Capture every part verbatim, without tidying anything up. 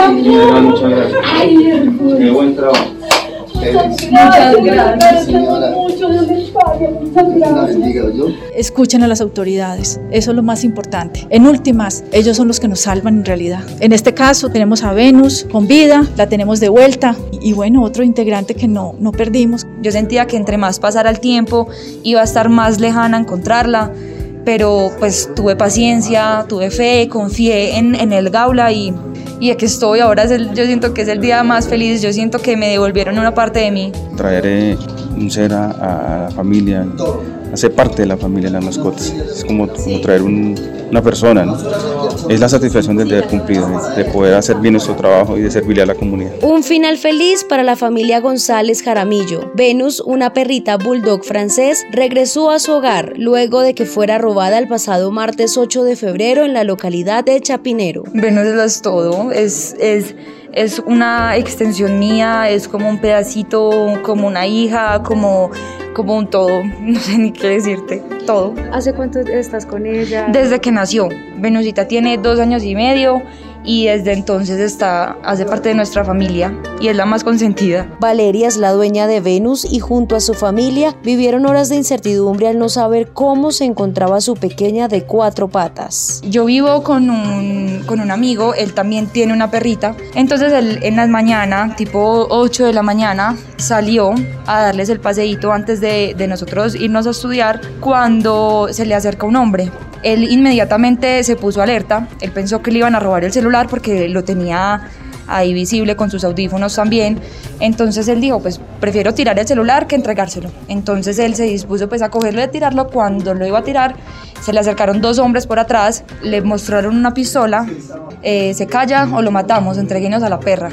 Señora, muchas gracias. Qué buen trabajo. Muchas gracias, señora. Escuchen a las autoridades, eso es lo más importante. En últimas, ellos son los que nos salvan en realidad. En este caso tenemos a Venus con vida, la tenemos de vuelta y, y bueno, otro integrante que no, no perdimos. Yo sentía que entre más pasara el tiempo iba a estar más lejana encontrarla, pero pues tuve paciencia, tuve fe, confié en, en el Gaula y... Y aquí estoy, ahora es el, yo siento que es el día más feliz, yo siento que me devolvieron una parte de mí. Traeré un ser a, a la familia, hacer parte de la familia, las mascotas. Es como, como traer un, una persona, ¿no? Es la satisfacción del deber cumplido, de poder hacer bien nuestro trabajo y de servirle a la comunidad. Un final feliz para la familia González Jaramillo. Venus, una perrita bulldog francés, regresó a su hogar luego de que fuera robada el pasado martes ocho de febrero en la localidad de Chapinero. Venus lo es todo, es... es... Es una extensión mía, es como un pedacito, como una hija, como, como un todo, no sé ni qué decirte, todo. ¿Hace cuánto estás con ella? Desde que nació. Venusita tiene dos años y medio y desde entonces está, hace parte de nuestra familia y es la más consentida. Valeria es la dueña de Venus y junto a su familia vivieron horas de incertidumbre al no saber cómo se encontraba su pequeña de cuatro patas. Yo vivo con un, con un amigo, él también tiene una perrita, entonces él en las mañanas, tipo ocho de la mañana, salió a darles el paseíto antes de, de nosotros irnos a estudiar cuando se le acerca un hombre. Él inmediatamente se puso alerta, él pensó que le iban a robar el celular porque lo tenía ahí visible con sus audífonos también, entonces él dijo, pues prefiero tirar el celular que entregárselo. Entonces él se dispuso pues a cogerlo y a tirarlo. Cuando lo iba a tirar se le acercaron dos hombres por atrás, le mostraron una pistola, eh, se calla o lo matamos, entréguenos a la perra.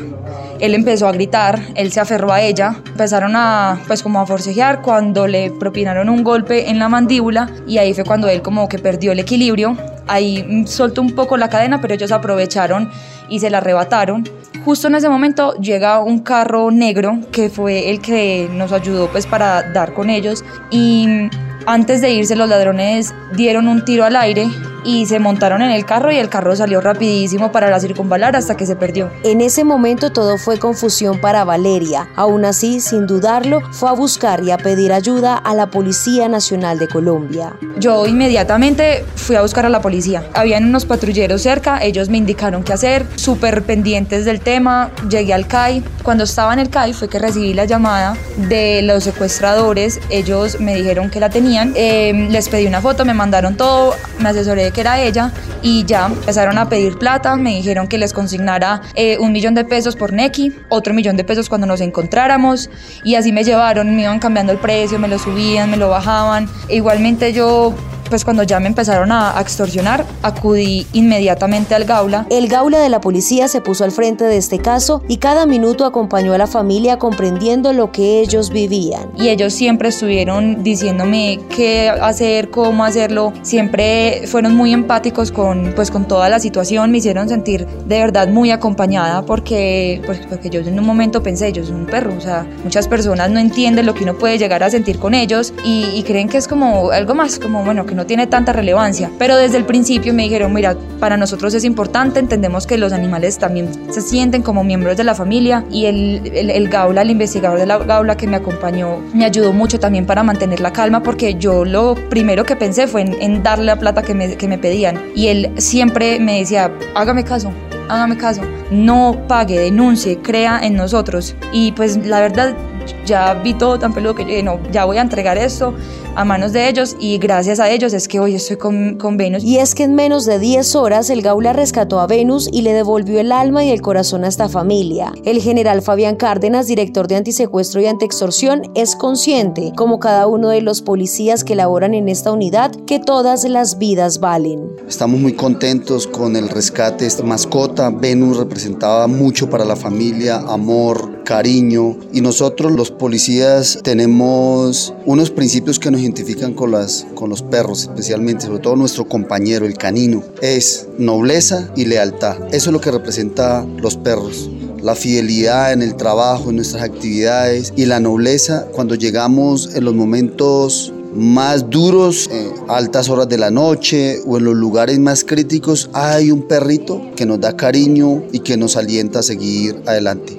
Él empezó a gritar, él se aferró a ella, empezaron a pues como a forcejear cuando le propinaron un golpe en la mandíbula y ahí fue cuando él como que perdió el equilibrio. Ahí soltó un poco la cadena, pero ellos aprovecharon y se la arrebataron. Justo en ese momento llega un carro negro que fue el que nos ayudó pues para dar con ellos y antes de irse los ladrones dieron un tiro al aire y se montaron en el carro y el carro salió rapidísimo para la Circunvalar hasta que se perdió. En ese momento todo fue confusión para Valeria. Aún así, sin dudarlo, fue a buscar y a pedir ayuda a la Policía Nacional de Colombia. Yo inmediatamente fui a buscar a la policía. Habían unos patrulleros cerca, ellos me indicaron qué hacer, súper pendientes del tema. Llegué al C A I. Cuando estaba en el C A I fue que recibí la llamada de los secuestradores. Ellos me dijeron que la tenían. Eh, les pedí una foto, me mandaron todo, me asesoré que era ella y ya empezaron a pedir plata, me dijeron que les consignara eh, un millón de pesos por Nequi, otro millón de pesos cuando nos encontráramos y así me llevaron, me iban cambiando el precio, me lo subían, me lo bajaban. E igualmente yo pues cuando ya me empezaron a extorsionar, acudí inmediatamente al Gaula. El Gaula de la policía se puso al frente de este caso y cada minuto acompañó a la familia comprendiendo lo que ellos vivían. Y ellos siempre estuvieron diciéndome qué hacer, cómo hacerlo, siempre fueron muy empáticos con, pues, con toda la situación, me hicieron sentir de verdad muy acompañada porque, pues, porque yo en un momento pensé, yo soy un perro, o sea, muchas personas no entienden lo que uno puede llegar a sentir con ellos y, y creen que es como algo más, como bueno, que no tiene tanta relevancia, pero desde el principio me dijeron, mira, para nosotros es importante, entendemos que los animales también se sienten como miembros de la familia y el, el, el Gaula, el investigador de la Gaula que me acompañó, me ayudó mucho también para mantener la calma porque yo lo primero que pensé fue en, en darle la plata que me, que me pedían y él siempre me decía, hágame caso, hágame caso, no pague, denuncie, crea en nosotros y pues la verdad ya vi todo tan peludo que yo dije, no, ya voy a entregar esto a manos de ellos y gracias a ellos es que hoy estoy con, con Venus. Y es que en menos de diez horas el Gaula rescató a Venus y le devolvió el alma y el corazón a esta familia. El general Fabián Cárdenas, director de Antisecuestro y Antiextorsión, es consciente, como cada uno de los policías que laboran en esta unidad, que todas las vidas valen. Estamos muy contentos con el rescate de esta mascota. Venus representaba mucho para la familia, amor, cariño y nosotros los policías tenemos unos principios que nos identifican con, las, con los perros especialmente, sobre todo nuestro compañero, el canino, es nobleza y lealtad, eso es lo que representa los perros. la fidelidad en el trabajo, en nuestras actividades y la nobleza cuando llegamos en los momentos más duros, eh, altas horas de la noche o en los lugares más críticos, hay un perrito que nos da cariño y que nos alienta a seguir adelante.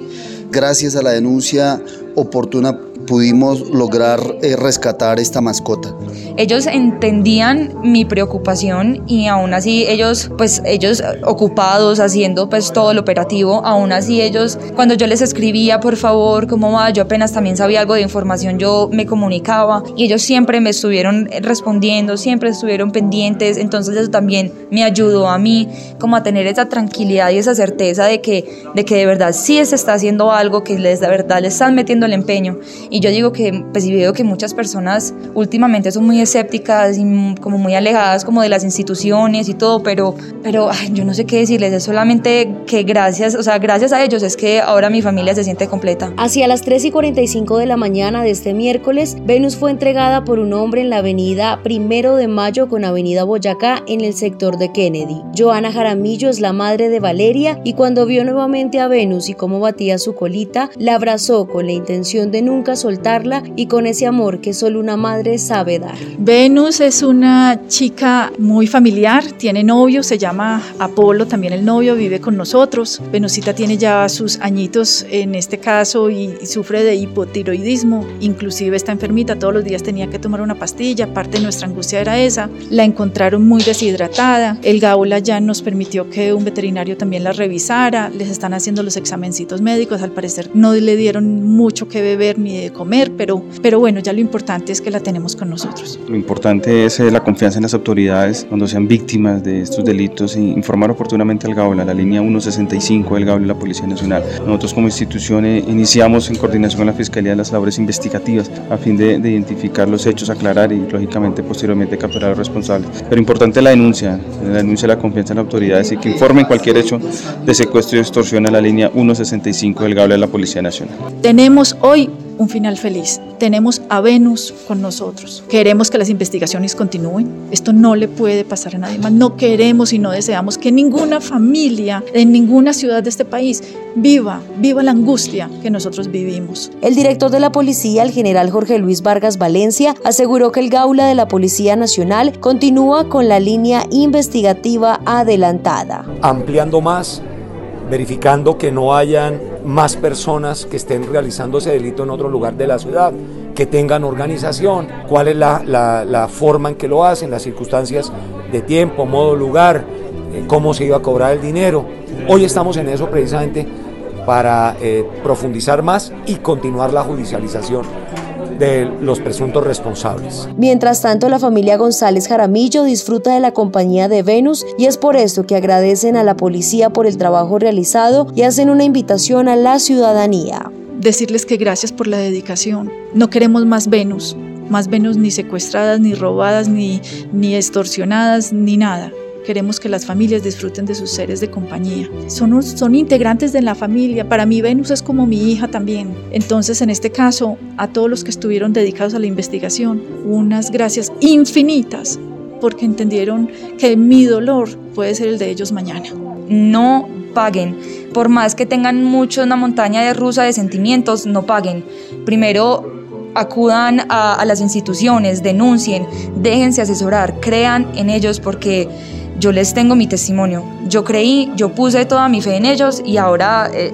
Gracias a la denuncia oportuna pudimos lograr eh, rescatar esta mascota. Ellos entendían mi preocupación y aún así ellos, pues ellos ocupados haciendo pues todo el operativo, aún así ellos, cuando yo les escribía, por favor, ¿cómo va? Yo apenas también sabía algo de información, yo me comunicaba y ellos siempre me estuvieron respondiendo, siempre estuvieron pendientes, entonces eso también me ayudó a mí como a tener esa tranquilidad y esa certeza de que de, que de verdad sí se está haciendo algo, que les, de verdad le están metiendo el empeño. Y yo digo que, pues veo que muchas personas últimamente son muy escépticas y como muy alejadas como de las instituciones y todo, pero, pero ay, yo no sé qué decirles, es solamente que gracias, o sea, gracias a ellos es que ahora mi familia se siente completa. Hacia las tres y cuarenta y cinco de la mañana de este miércoles, Venus fue entregada por un hombre en la avenida Primero de Mayo con Avenida Boyacá en el sector de Kennedy. Johanna Jaramillo es la madre de Valeria y cuando vio nuevamente a Venus y cómo batía su colita, la abrazó con la intención de nunca soltarla y con ese amor que solo una madre sabe dar. Venus es una chica muy familiar, tiene novio, se llama Apolo, también el novio vive con nosotros. Venusita tiene ya sus añitos en este caso y, y sufre de hipotiroidismo, inclusive está enfermita, todos los días tenía que tomar una pastilla, parte de nuestra angustia era esa. La encontraron muy deshidratada, el Gaula ya nos permitió que un veterinario también la revisara, les están haciendo los examencitos médicos, al parecer no le dieron mucho que beber ni de comer, pero, pero bueno, ya lo importante es que la tenemos con nosotros. Lo importante es eh, la confianza en las autoridades cuando sean víctimas de estos delitos e informar oportunamente al Gaula, la línea ciento sesenta y cinco del Gaula y la Policía Nacional. Nosotros como institución eh, iniciamos en coordinación con la Fiscalía las labores investigativas a fin de, de identificar los hechos, aclarar y lógicamente posteriormente capturar a los responsables. Pero importante la denuncia, la denuncia de la confianza en las autoridades y que informen cualquier hecho de secuestro y extorsión a la línea ciento sesenta y cinco del Gaula y la Policía Nacional. Tenemos hoy un final feliz. Tenemos a Venus con nosotros. Queremos que las investigaciones continúen. Esto no le puede pasar a nadie más. No queremos y no deseamos que ninguna familia en ninguna ciudad de este país viva, viva la angustia que nosotros vivimos. El director de la policía, el general Jorge Luis Vargas Valencia, aseguró que el Gaula de la Policía Nacional continúa con la línea investigativa adelantada. Ampliando más, verificando que no hayan más personas que estén realizando ese delito en otro lugar de la ciudad, que tengan organización, cuál es la, la, la forma en que lo hacen, las circunstancias de tiempo, modo, lugar, eh, cómo se iba a cobrar el dinero. Hoy estamos en eso precisamente para eh, profundizar más y continuar la judicialización de los presuntos responsables. Mientras tanto, la familia González Jaramillo disfruta de la compañía de Venus y es por esto que agradecen a la policía por el trabajo realizado y hacen una invitación a la ciudadanía. Decirles que gracias por la dedicación. No queremos más Venus, más Venus ni secuestradas, ni robadas, ni, ni extorsionadas, ni nada. Queremos que las familias disfruten de sus seres de compañía. Son, son integrantes de la familia. Para mí Venus es como mi hija también. Entonces, en este caso, a todos los que estuvieron dedicados a la investigación, unas gracias infinitas porque entendieron que mi dolor puede ser el de ellos mañana. No paguen. Por más que tengan mucho una montaña de rusa de sentimientos, no paguen. Primero, acudan a, a las instituciones, denuncien, déjense asesorar, crean en ellos porque yo les tengo mi testimonio. Yo creí, yo puse toda mi fe en ellos y ahora eh,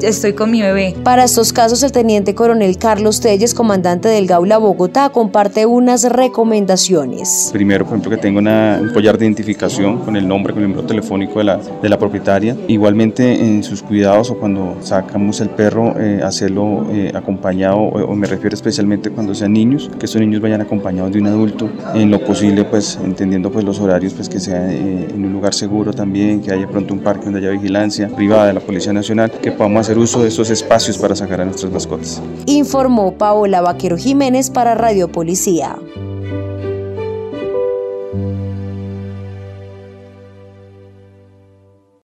estoy con mi bebé. Para estos casos, el teniente coronel Carlos Telles, comandante del Gaula Bogotá, comparte unas recomendaciones. Primero, por ejemplo, que tenga una, un collar de identificación con el nombre, con el número telefónico de la, de la propietaria. Igualmente, en sus cuidados o cuando sacamos el perro, eh, hacerlo eh, acompañado, o, o me refiero especialmente cuando sean niños, que estos niños vayan acompañados de un adulto, en lo posible, pues, entendiendo pues, los horarios, pues, que sea eh, en un lugar seguro también, que haya pronto un parque donde haya vigilancia privada de la Policía Nacional, que podamos hacer uso de estos espacios para sacar a nuestras mascotas. Informó Paola Baquero Jiménez para Radio Policía.